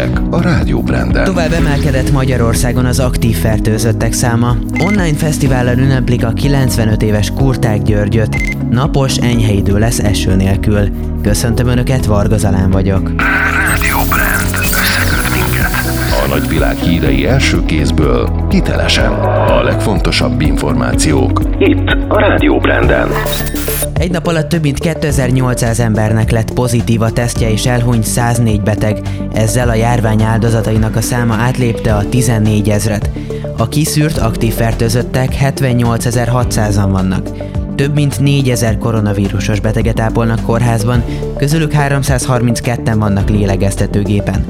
hírek a Rádió Branden. Tovább emelkedett Magyarországon az aktív fertőzöttek száma. Online fesztivállal ünneplik a 95 éves Kurtág Györgyöt. Napos, enyhe idő lesz eső nélkül. Köszöntöm Önöket, Varga Zalán vagyok. Rádió Brand. Összeköt minket. A nagyvilág hírei első kézből hitelesen. A legfontosabb információk itt a Rádió Branden. Egy nap alatt több mint 2800 embernek lett pozitív a tesztje és elhunyt 104 beteg. Ezzel a járvány áldozatainak a száma átlépte a 14 000-et. A kiszűrt aktív fertőzöttek 78.600-an vannak. Több mint 4000 koronavírusos beteget ápolnak kórházban, közülük 332-en vannak lélegeztetőgépen.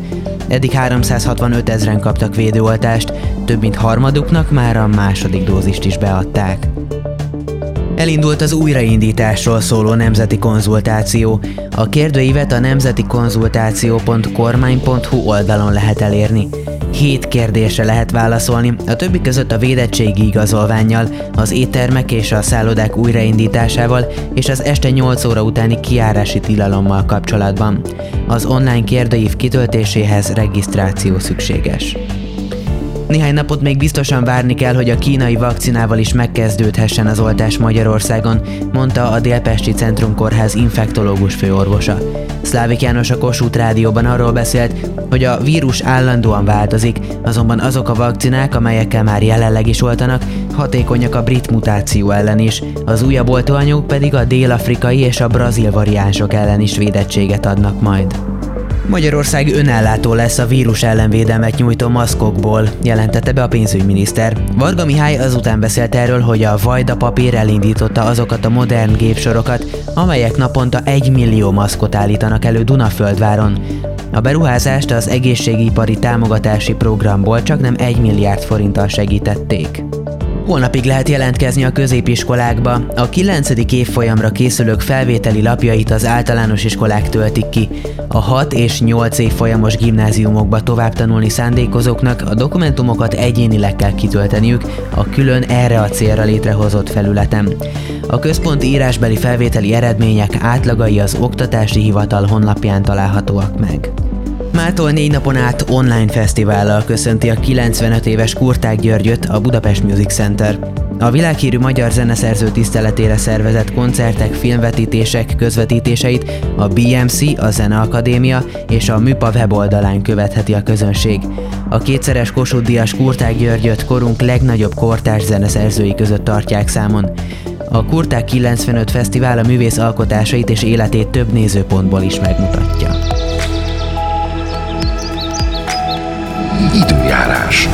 Eddig 365 000-en kaptak védőoltást, több mint harmaduknak már a második dózist is beadták. Elindult az újraindításról szóló nemzeti konzultáció. A kérdőívet a nemzetikonzultáció.kormány.hu oldalon lehet elérni. 7 kérdésre lehet válaszolni, a többi között a védettségi igazolvánnyal, az éttermek és a szállodák újraindításával és az este 8 óra utáni kijárási tilalommal kapcsolatban. Az online kérdőív kitöltéséhez regisztráció szükséges. Néhány napot még biztosan várni kell, hogy a kínai vakcinával is megkezdődhessen az oltás Magyarországon, mondta a Délpesti Centrum Kórház infektológus főorvosa. Szlávik János a Kossuth Rádióban arról beszélt, hogy a vírus állandóan változik, azonban azok a vakcinák, amelyekkel már jelenleg is oltanak, hatékonyak a brit mutáció ellen is, az újabb oltóanyagok pedig a dél-afrikai és a brazil variánsok ellen is védettséget adnak majd. Magyarország önellátó lesz a vírus ellen védelmet nyújtó maszkokból, jelentette be a pénzügyminiszter. Varga Mihály azután beszélt erről, hogy a Vajda papír elindította azokat a modern gépsorokat, amelyek naponta 1 millió maszkot állítanak elő Dunaföldváron. A beruházást az egészségipari támogatási programból csaknem 1 milliárd forinttal segítették. Holnapig lehet jelentkezni a középiskolákba. A 9. évfolyamra készülők felvételi lapjait az általános iskolák töltik ki. A 6 és 8 évfolyamos gimnáziumokba továbbtanulni szándékozóknak a dokumentumokat egyénileg kell kitölteniük a külön erre a célra létrehozott felületen. A központi írásbeli felvételi eredmények átlagai az Oktatási Hivatal honlapján találhatóak meg. Mától 4 napon át online fesztivállal köszönti a 95 éves Kurtág Györgyöt a Budapest Music Center. A világhírű magyar zeneszerző tiszteletére szervezett koncertek, filmvetítések közvetítéseit a BMC, a Zeneakadémia és a Műpa weboldalán követheti a közönség. A kétszeres Kossuth-díjas Kurtág Györgyöt korunk legnagyobb kortárs zeneszerzői között tartják számon. A Kurtág 95 fesztivál a művész alkotásait és életét több nézőpontból is megmutatja. Időjárás.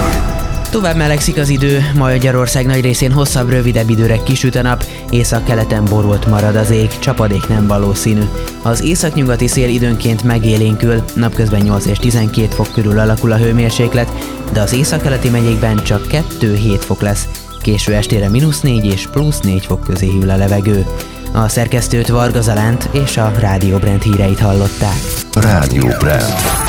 Tovább melegszik az idő, Magyarország nagy részén hosszabb, rövidebb időre kisüt a nap, északkeleten borult marad az ég, csapadék nem valószínű. Az északnyugati szél időnként megélénkül, napközben 8 és 12 fok körül alakul a hőmérséklet, de az északkeleti megyékben csak 2-7 fok lesz. Késő estére -4 és +4 fok közé hűl a levegő. A szerkesztőt, Varga Zalánt és a Rádió Brand híreit hallották. Rádió Brand.